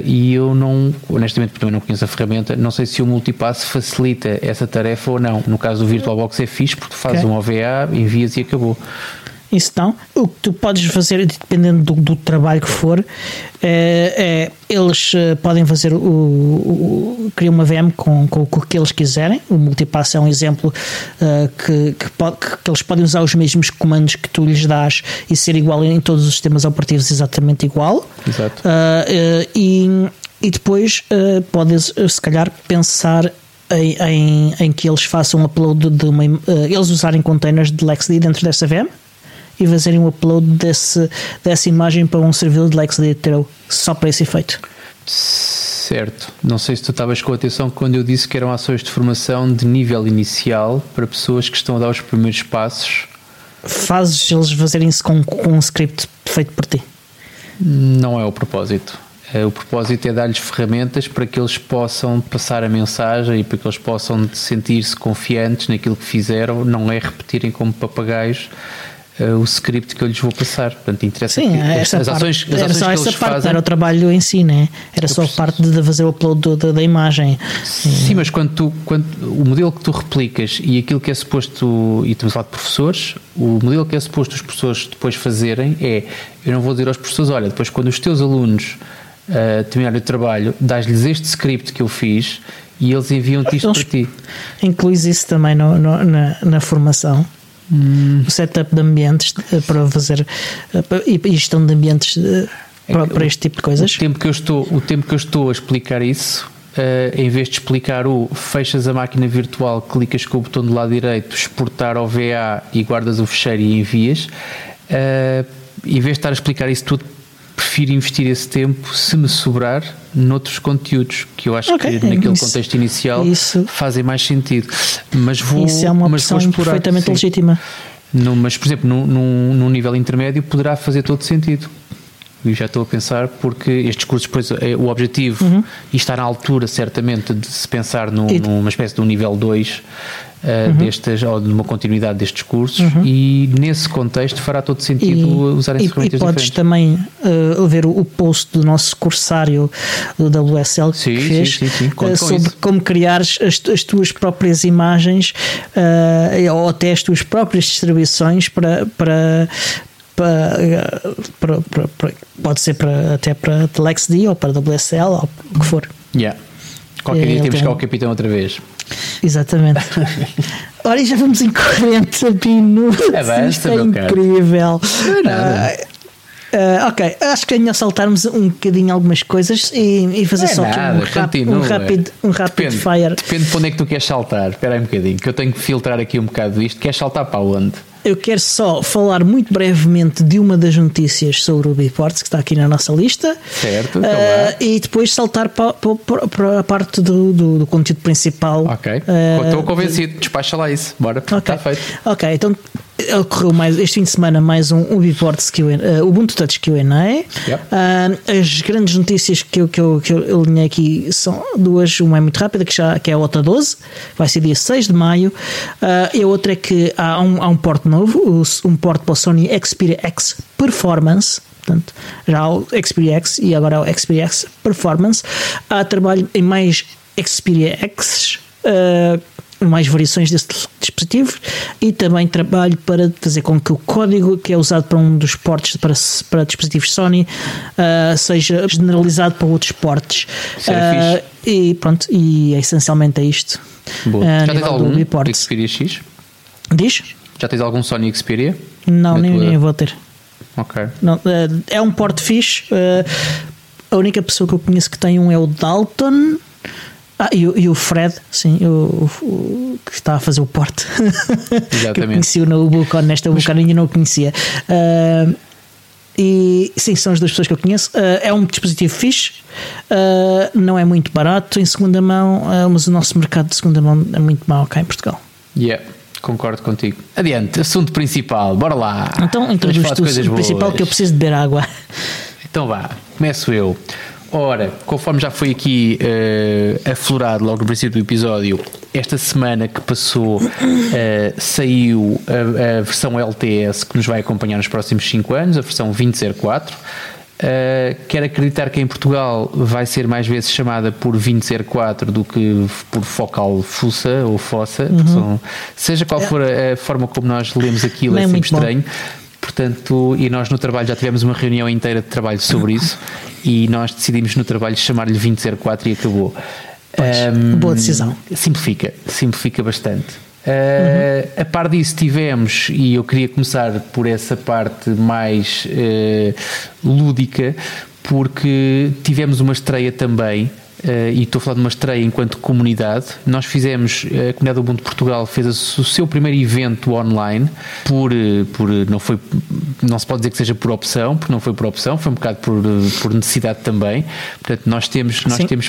E eu não, honestamente, porque também não conheço a ferramenta, não sei se o Multipass facilita essa tarefa ou não. No caso do VirtualBox é fixe, porque tu fazes um OVA, envias e acabou. Isso não. O que tu podes fazer, dependendo do trabalho que for, eles podem fazer criar uma VM com o que eles quiserem. O Multipass é um exemplo que eles podem usar os mesmos comandos que tu lhes dás e ser igual em todos os sistemas operativos, exatamente igual. Exato. E depois podes, se calhar, pensar em que eles façam um upload eles usarem containers de LexD dentro dessa VM e fazerem um upload dessa imagem para um servidor de LexD só para esse efeito. Certo. Não sei se tu estavas com atenção quando eu disse que eram ações de formação de nível inicial para pessoas que estão a dar os primeiros passos. Fazes eles fazerem isso com um script feito por ti? Não é o propósito. O propósito é dar-lhes ferramentas para que eles possam passar a mensagem e para que eles possam sentir-se confiantes naquilo que fizeram, não é repetirem como papagaios o script que eu lhes vou passar. Portanto, interessa. Sim, as ações era só essa parte, fazem, era o trabalho em si, né? Era só a parte de fazer o upload da imagem. Sim, mas quando o modelo que tu replicas e aquilo que é suposto, e estamos a falar de professores, o modelo que é suposto os professores depois fazerem é, eu não vou dizer aos professores, olha, depois quando os teus alunos terminarem o trabalho, dás-lhes este script que eu fiz e eles enviam-te isto então, para ti. Incluís isso também na formação. O setup de ambientes para fazer e gestão de ambientes para este tipo de coisas. O tempo que eu estou a explicar isso, em vez de explicar fechas a máquina virtual, clicas com o botão do lado direito, exportar OVA e guardas o fecheiro e envias, em vez de estar a explicar isso tudo, prefiro investir esse tempo, se me sobrar, noutros conteúdos que eu acho que naquele contexto inicial fazem mais sentido. Mas isso é uma opção perfeitamente legítima. Mas, por exemplo, num nível intermédio poderá fazer todo sentido. Eu já estou a pensar, porque estes cursos, depois, é o objetivo, e está na altura, certamente, de se pensar numa espécie de um nível 2 destas, ou de uma continuidade destes cursos, e nesse contexto fará todo sentido usarem ferramentas diferentes. E podes também ver o post do nosso cursário do WSL que fez sobre como criar as tuas próprias imagens ou até as tuas próprias distribuições para pode ser até para LexD ou para WSL ou o que for. Qualquer dia temos cá o capitão outra vez. Exatamente. Ora, já vamos em 40 minutos. Isto é incrível. Ok, acho que é melhor saltarmos um bocadinho algumas coisas e fazer rapid fire. Depende de onde é que tu queres saltar. Espera aí um bocadinho, que eu tenho que filtrar aqui um bocado disto. Queres saltar para onde? Eu quero só falar muito brevemente de uma das notícias sobre o Biports que está aqui na nossa lista. Certo, então e depois saltar para a parte do conteúdo principal. Ok, estou convencido, despacha lá isso, bora, está feito. Ok, então ocorreu mais este fim de semana mais um Ubiports Q&A, Ubuntu Touch Q&A. As grandes notícias que eu alinhei aqui são duas. Uma é muito rápida, que é a OTA 12, vai ser dia 6 de maio. E a outra é que há um port novo, um port para o Sony Xperia X Performance. Portanto, já há o Xperia X e agora há o Xperia X Performance. Há trabalho em mais Xperia X, mais variações deste dispositivo, e também trabalho para fazer com que o código que é usado para um dos portes para dispositivos Sony seja generalizado para outros portes. E pronto, e essencialmente é isto. Boa. Já tens algum Xperia X? Diz? Já tens algum Sony Xperia? Não, nem vou ter. Ok. Não, é um porte fixe. A única pessoa que eu conheço que tem um é o Dalton. E o Fred, sim, o que está a fazer o porte. Que eu conheci no Ubucon, nesta Ubucon ainda não o conhecia. E sim, são as duas pessoas que eu conheço. É um dispositivo fixe, não é muito barato em segunda mão, mas o nosso mercado de segunda mão é muito mau cá em Portugal. Yeah, concordo contigo. Adiante, assunto principal, bora lá. Então, introduz tu o assunto principal, que eu preciso de beber água. Então vá, começo eu. Ora, conforme já foi aqui aflorado logo no princípio do episódio, esta semana que passou saiu a versão LTS que nos vai acompanhar nos próximos 5 anos, a versão 20.04. Quero acreditar que em Portugal vai ser mais vezes chamada por 20.04 do que por Focal Fussa ou Fossa, uhum. São, seja qual for a forma como nós lemos aquilo, é sempre estranho. Bom. Portanto, e nós no trabalho já tivemos uma reunião inteira de trabalho sobre isso e nós decidimos no trabalho chamar-lhe 20.04 e acabou. Boa decisão. Simplifica bastante. A par disso tivemos, e eu queria começar por essa parte mais lúdica, porque tivemos uma estreia também. E estou a falar de uma estreia enquanto comunidade. Nós fizemos, a comunidade do Ubuntu de Portugal fez o seu primeiro evento online, não se pode dizer que seja por opção, porque não foi por opção, foi um bocado por necessidade também. Portanto, nós temos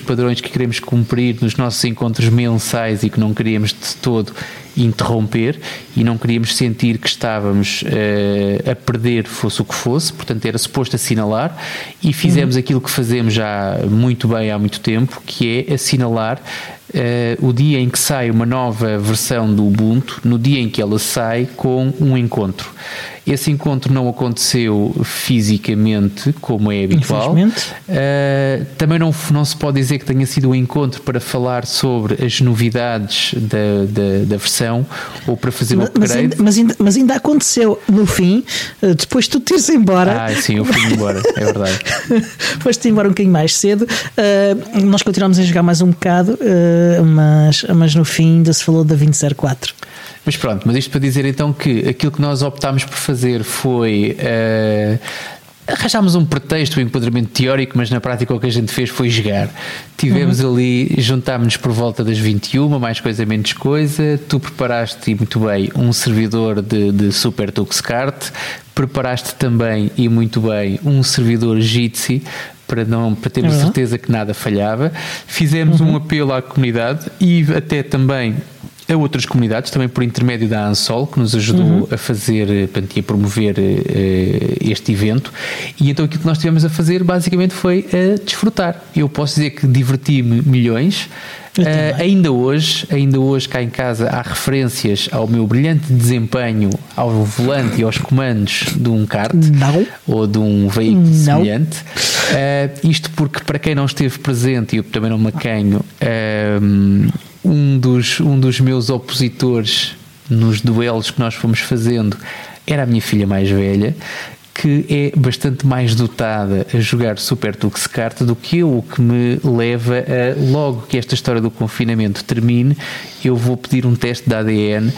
padrões que queremos cumprir nos nossos encontros mensais e que não queríamos de todo interromper, e não queríamos sentir que estávamos a perder, fosse o que fosse. Portanto, era suposto assinalar, e fizemos aquilo que fazemos já muito bem há muito tempo, que é assinalar o dia em que sai uma nova versão do Ubuntu, no dia em que ela sai, com um encontro. Esse encontro não aconteceu fisicamente, como é habitual. Também não se pode dizer que tenha sido um encontro para falar sobre as novidades da versão ou para fazer um upgrade. Mas ainda aconteceu no fim, depois de tu teres embora. Ah, sim, eu fui embora, é verdade. Foste embora um bocadinho mais cedo. Nós continuamos a jogar mais um bocado, mas no fim ainda se falou da 20.04. Mas pronto, mas isto para dizer então que aquilo que nós optámos por fazer foi... arranjámos um pretexto, um enquadramento teórico, mas na prática o que a gente fez foi jogar. Tivemos ali, juntámos-nos por volta das 21, mais coisa menos coisa. Tu preparaste, e muito bem, um servidor de Super Tux Kart. Preparaste também, e muito bem, um servidor Jitsi, para termos certeza que nada falhava. Fizemos um apelo à comunidade e até também a outras comunidades, também por intermédio da Ansol, que nos ajudou a fazer, portanto, a promover este evento. E então aquilo que nós tivemos a fazer basicamente foi a desfrutar. Eu posso dizer que diverti-me milhões. Ainda hoje cá em casa há referências ao meu brilhante desempenho ao volante e aos comandos de um kart ou de um veículo semelhante. Isto porque, para quem não esteve presente, e eu também não me acanho, um dos meus opositores nos duelos que nós fomos fazendo era a minha filha mais velha, que é bastante mais dotada a jogar Super Tux Kart do que eu, o que me leva a, logo que esta história do confinamento termine, eu vou pedir um teste de ADN,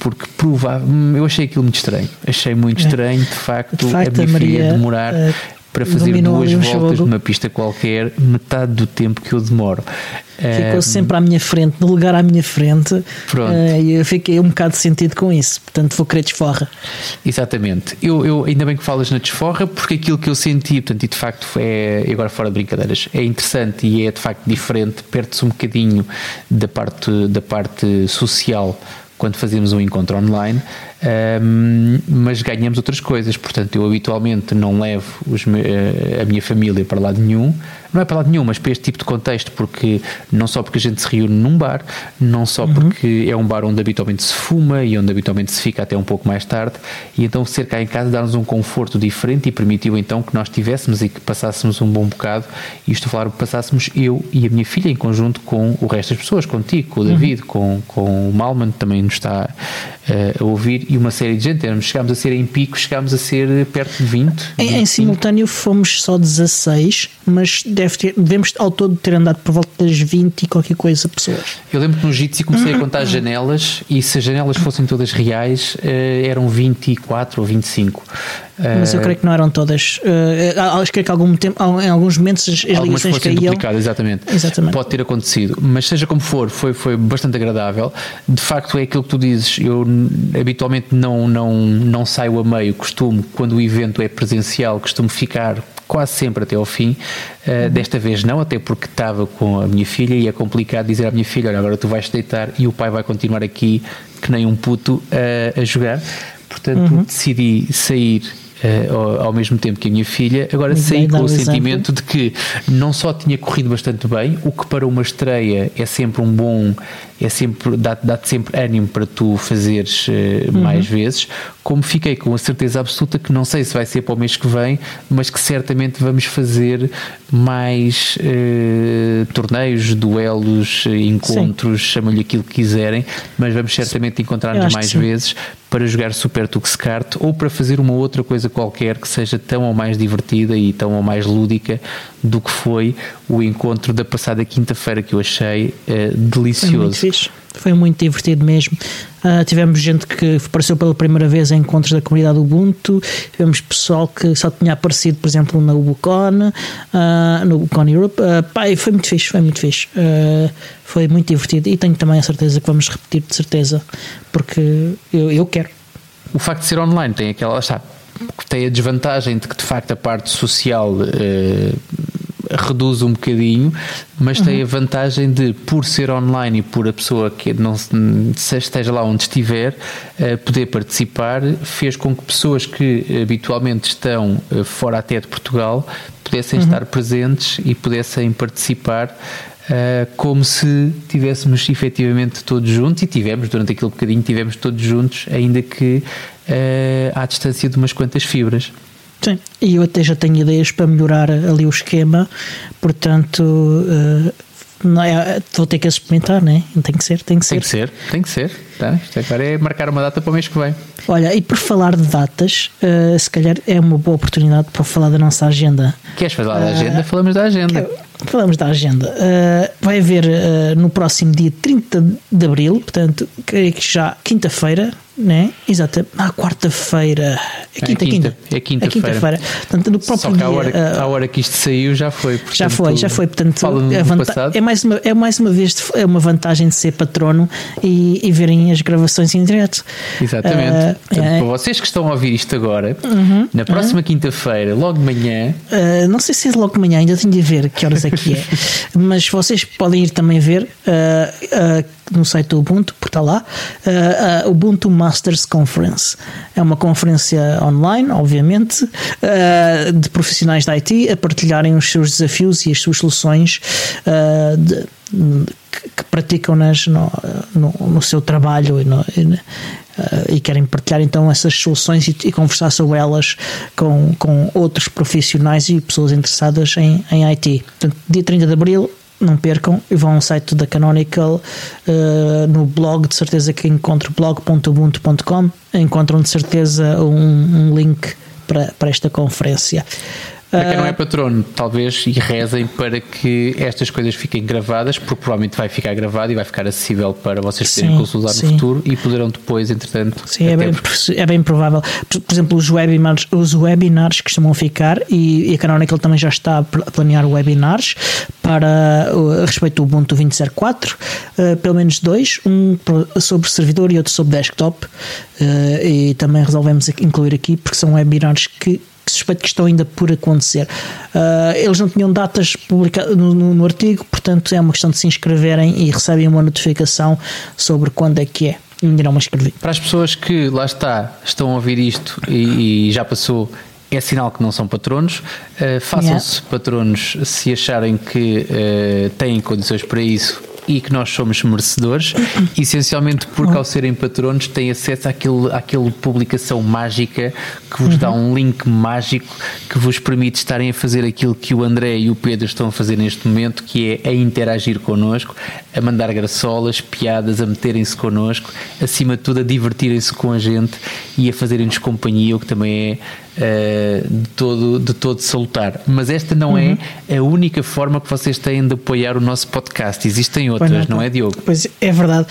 porque eu achei aquilo muito estranho. Achei muito estranho, de facto a minha filha ia demorar para fazer duas voltas numa pista qualquer, metade do tempo que eu demoro. Ficou sempre à minha frente, no lugar à minha frente. Pronto. Eu fiquei um bocado sentido com isso, portanto vou querer desforra. Exatamente. Eu ainda bem que falas na desforra, porque aquilo que eu senti, portanto, e de facto é, agora fora de brincadeiras, é interessante e é de facto diferente, perde-se um bocadinho da parte social quando fazemos um encontro online. mas ganhamos outras coisas. Portanto, eu habitualmente não levo a minha família para lado nenhum, não é para lado nenhum, mas para este tipo de contexto, porque não só porque a gente se reúne num bar, não só porque é um bar onde habitualmente se fuma e onde habitualmente se fica até um pouco mais tarde, e então ser cá em casa dá-nos um conforto diferente e permitiu então que nós tivéssemos e que passássemos um bom bocado, e estou a falar passássemos eu e a minha filha em conjunto com o resto das pessoas, contigo, com o David, com o Malman, também nos está a ouvir, e uma série de gente. Chegámos a ser em pico, chegámos a ser perto de 20. Em simultâneo fomos só 16, mas devemos ao todo ter andado por volta das 20 e qualquer coisa pessoas. Eu lembro que no Jitsi comecei a contar janelas, e se as janelas fossem todas reais, eram 24 ou 25. Mas eu creio que não eram todas. Acho que em alguns momentos as ligações caíam. Exatamente. Pode ter acontecido, mas seja como for, foi bastante agradável. De facto é aquilo que tu dizes, eu habitualmente não saio a meio, costumo, quando o evento é presencial, costumo ficar quase sempre até ao fim. Desta vez não, até porque estava com a minha filha, e é complicado dizer à minha filha: olha, agora tu vais deitar e o pai vai continuar aqui que nem um puto a jogar. Portanto, decidi sair ao mesmo tempo que a minha filha. Agora saí com o sentimento de que não só tinha corrido bastante bem, o que para uma estreia é sempre um bom, é sempre, dá-te sempre ânimo para tu fazeres mais vezes, como fiquei com a certeza absoluta que não sei se vai ser para o mês que vem, mas que certamente vamos fazer mais torneios, duelos, encontros, chamam-lhe aquilo que quiserem, mas vamos certamente encontrar-nos mais vezes para jogar Super Tux Kart, ou para fazer uma outra coisa qualquer que seja tão ou mais divertida e tão ou mais lúdica do que foi o encontro da passada quinta-feira, que eu achei delicioso. Foi muito fixe, foi muito divertido mesmo. Tivemos gente que apareceu pela primeira vez em encontros da comunidade Ubuntu, tivemos pessoal que só tinha aparecido, por exemplo, na Ubucon, no Ubucon Europe. Foi muito fixe, foi muito fixe. Foi muito divertido, e tenho também a certeza que vamos repetir, de certeza, porque eu quero. O facto de ser online tem aquela, tem a desvantagem de que de facto a parte social reduz um bocadinho, mas tem a vantagem de, por ser online e por a pessoa que não esteja lá onde estiver, poder participar, fez com que pessoas que habitualmente estão fora até de Portugal pudessem estar presentes e pudessem participar, como se tivéssemos efetivamente todos juntos, e tivemos, durante aquele bocadinho, tivemos todos juntos, ainda que à distância de umas quantas fibras. Sim, e eu até já tenho ideias para melhorar ali o esquema, portanto vou ter que experimentar, não é? Tem que ser. Tá? Isto agora é marcar uma data para o mês que vem. Olha, e por falar de datas, se calhar é uma boa oportunidade para falar da nossa agenda. Queres falar da agenda? Falamos da agenda. Falamos da agenda. Vai haver no próximo dia 30 de Abril, portanto, creio que já quinta-feira, né? Exato. Quarta-feira. É quinta-feira. Portanto, no próprio dia, a hora que isto saiu já foi. Portanto, já foi. Portanto, é mais uma vez é uma vantagem de ser patrono e verem as gravações em direto. Exatamente. Portanto, para vocês que estão a ouvir isto agora, na próxima quinta-feira, logo de manhã. Não sei se é logo de manhã, ainda tenho de ver que horas é que é. Mas vocês podem ir também ver no site do Ubuntu, porque está lá, a Ubuntu Masters Conference. É uma conferência online, obviamente, de profissionais da IT a partilharem os seus desafios e as suas soluções que praticam no seu trabalho e querem partilhar então essas soluções e conversar sobre elas com outros profissionais e pessoas interessadas em IT. Portanto, dia 30 de Abril, não percam, e vão ao site da Canonical, no blog, de certeza que encontram blog.ubuntu.com, encontram de certeza um link para esta conferência. Para quem não é patrono, talvez, e rezem para que estas coisas fiquem gravadas, porque provavelmente vai ficar gravado e vai ficar acessível para vocês poderem consultar no futuro e poderão depois, entretanto. Sim, é bem provável. Por exemplo, os webinars que estão a ficar, e a Canonical também já está a planear webinars para a respeito do Ubuntu 20.04, pelo menos dois, um sobre servidor e outro sobre desktop, e também resolvemos incluir aqui porque são webinars que suspeito que estão ainda por acontecer. Eles não tinham datas publicadas no artigo, portanto é uma questão de se inscreverem e recebem uma notificação sobre quando é que é. ainda não me inscrevi. Para as pessoas que, lá está, estão a ouvir isto e já passou, é sinal que não são patronos. Façam-se patronos se acharem que têm condições para isso e que nós somos merecedores, essencialmente porque ao serem patronos têm acesso àquela publicação mágica que vos dá um link mágico que vos permite estarem a fazer aquilo que o André e o Pedro estão a fazer neste momento, que é a interagir connosco, a mandar graçolas, piadas, a meterem-se connosco, acima de tudo a divertirem-se com a gente e a fazerem-nos companhia, o que também é de todo salutar. Mas esta não é a única forma que vocês têm de apoiar o nosso podcast, existem outras, não é, Diogo? Pois é, verdade.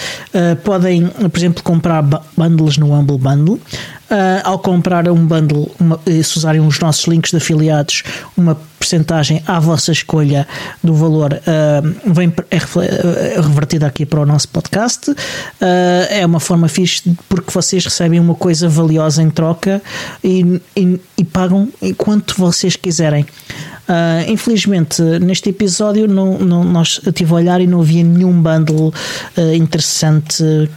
Podem, por exemplo, comprar bundles no Humble Bundle. Ao comprar um bundle, se usarem os nossos links de afiliados, uma percentagem à vossa escolha do valor é revertida aqui para o nosso podcast. É uma forma fixe porque vocês recebem uma coisa valiosa em troca e pagam quanto vocês quiserem. Infelizmente neste episódio nós estive a olhar e não havia nenhum bundle interessante,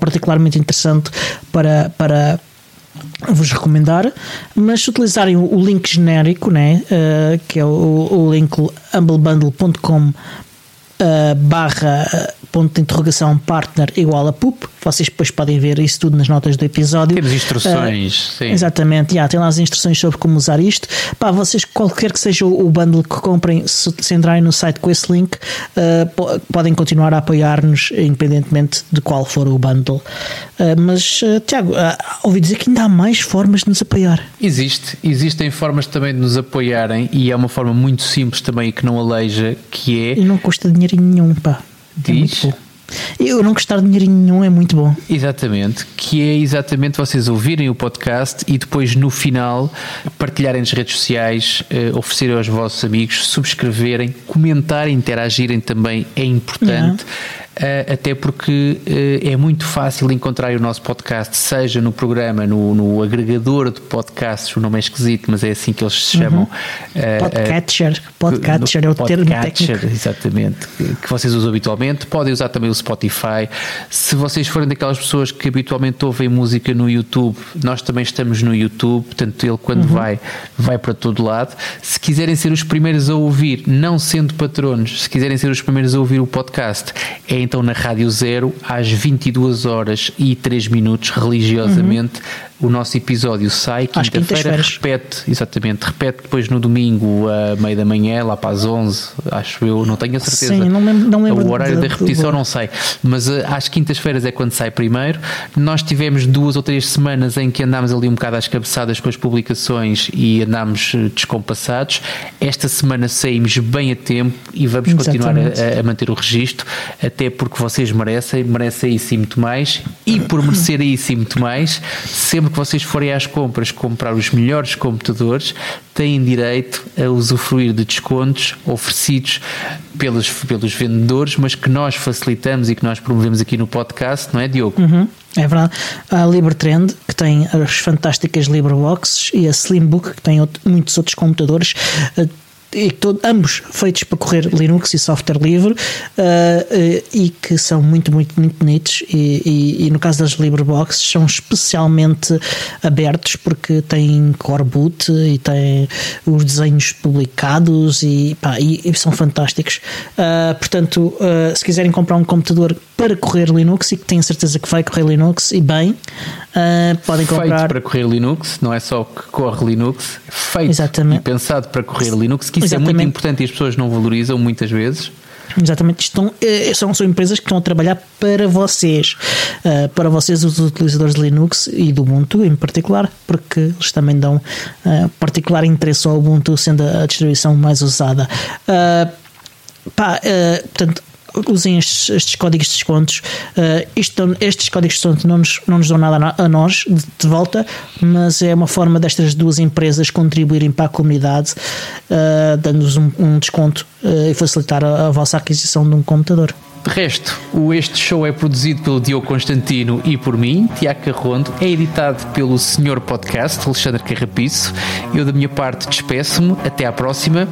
particularmente interessante para vos recomendar, mas se utilizarem o link genérico, né, que é o link humblebundle.com/partner=pup, vocês depois podem ver isso tudo nas notas do episódio. Temos instruções, sim. Exatamente, tem lá as instruções sobre como usar isto. Vocês, qualquer que seja o bundle que comprem, se entrarem no site com esse link, podem continuar a apoiar-nos, independentemente de qual for o bundle. Mas, Tiago, ouvi dizer que ainda há mais formas de nos apoiar. Existem formas também de nos apoiarem, e é uma forma muito simples também que não aleija, que é... E não custa dinheiro nenhum, Diz... É eu não gostar de dinheirinho nenhum, é muito bom. Exatamente, que é exatamente vocês ouvirem o podcast e depois no final partilharem nas redes sociais, oferecerem aos vossos amigos, subscreverem, comentarem, interagirem também é importante. Até porque é muito fácil encontrar o nosso podcast, seja no programa, no agregador de podcasts, o nome é esquisito, mas é assim que eles se chamam. Podcatcher é o termo técnico. Exatamente, que vocês usam habitualmente. Podem usar também o Spotify. Se vocês forem daquelas pessoas que habitualmente ouvem música no YouTube, nós também estamos no YouTube, portanto ele quando vai para todo lado. Se quiserem ser os primeiros a ouvir, não sendo patronos, se quiserem ser os primeiros a ouvir o podcast, é então na Rádio Zero, às 22h03, religiosamente, o nosso episódio sai, quinta-feira, repete depois no domingo, à meia da manhã, lá para as 11, acho eu, não tenho a certeza. Sim, não lembro o horário da repetição, não sei, mas às quintas-feiras é quando sai primeiro. Nós tivemos 2 ou 3 semanas em que andámos ali um bocado às cabeçadas com as publicações e andámos descompassados. Esta semana saímos bem a tempo e vamos continuar a manter o registro, até porque vocês merecem isso e muito mais, e por merecerem isso e muito mais, sempre que vocês forem às compras comprar os melhores computadores, têm direito a usufruir de descontos oferecidos pelos vendedores, mas que nós facilitamos e que nós promovemos aqui no podcast, não é, Diogo? É verdade. Há a Libertrend, que tem as fantásticas Liberboxes, e a Slimbook, que tem muitos outros computadores, e ambos feitos para correr Linux e software livre, e que são muito, muito, muito bonitos, e no caso das LibreBoxes são especialmente abertos porque têm core boot e têm os desenhos publicados e são fantásticos. Portanto, se quiserem comprar um computador para correr Linux e que tenho certeza que vai correr Linux e bem, podem comprar. Feito para correr Linux, não é só que corre Linux, feito e pensado para correr Linux, que isso é muito importante e as pessoas não valorizam muitas vezes. Exatamente, são empresas que estão a trabalhar para vocês os utilizadores de Linux e do Ubuntu em particular, porque eles também dão particular interesse ao Ubuntu, sendo a distribuição mais usada. Portanto, usem estes códigos de descontos. Estes códigos de descontos não nos dão nada a nós de volta, mas é uma forma destas duas empresas contribuírem para a comunidade, dando-nos um desconto e facilitar a vossa aquisição de um computador. De resto, este show é produzido pelo Diogo Constantino e por mim, Tiago Carrondo, é editado pelo Senhor Podcast, Alexandre Carrapiço. Eu da minha parte despeço-me, até à próxima.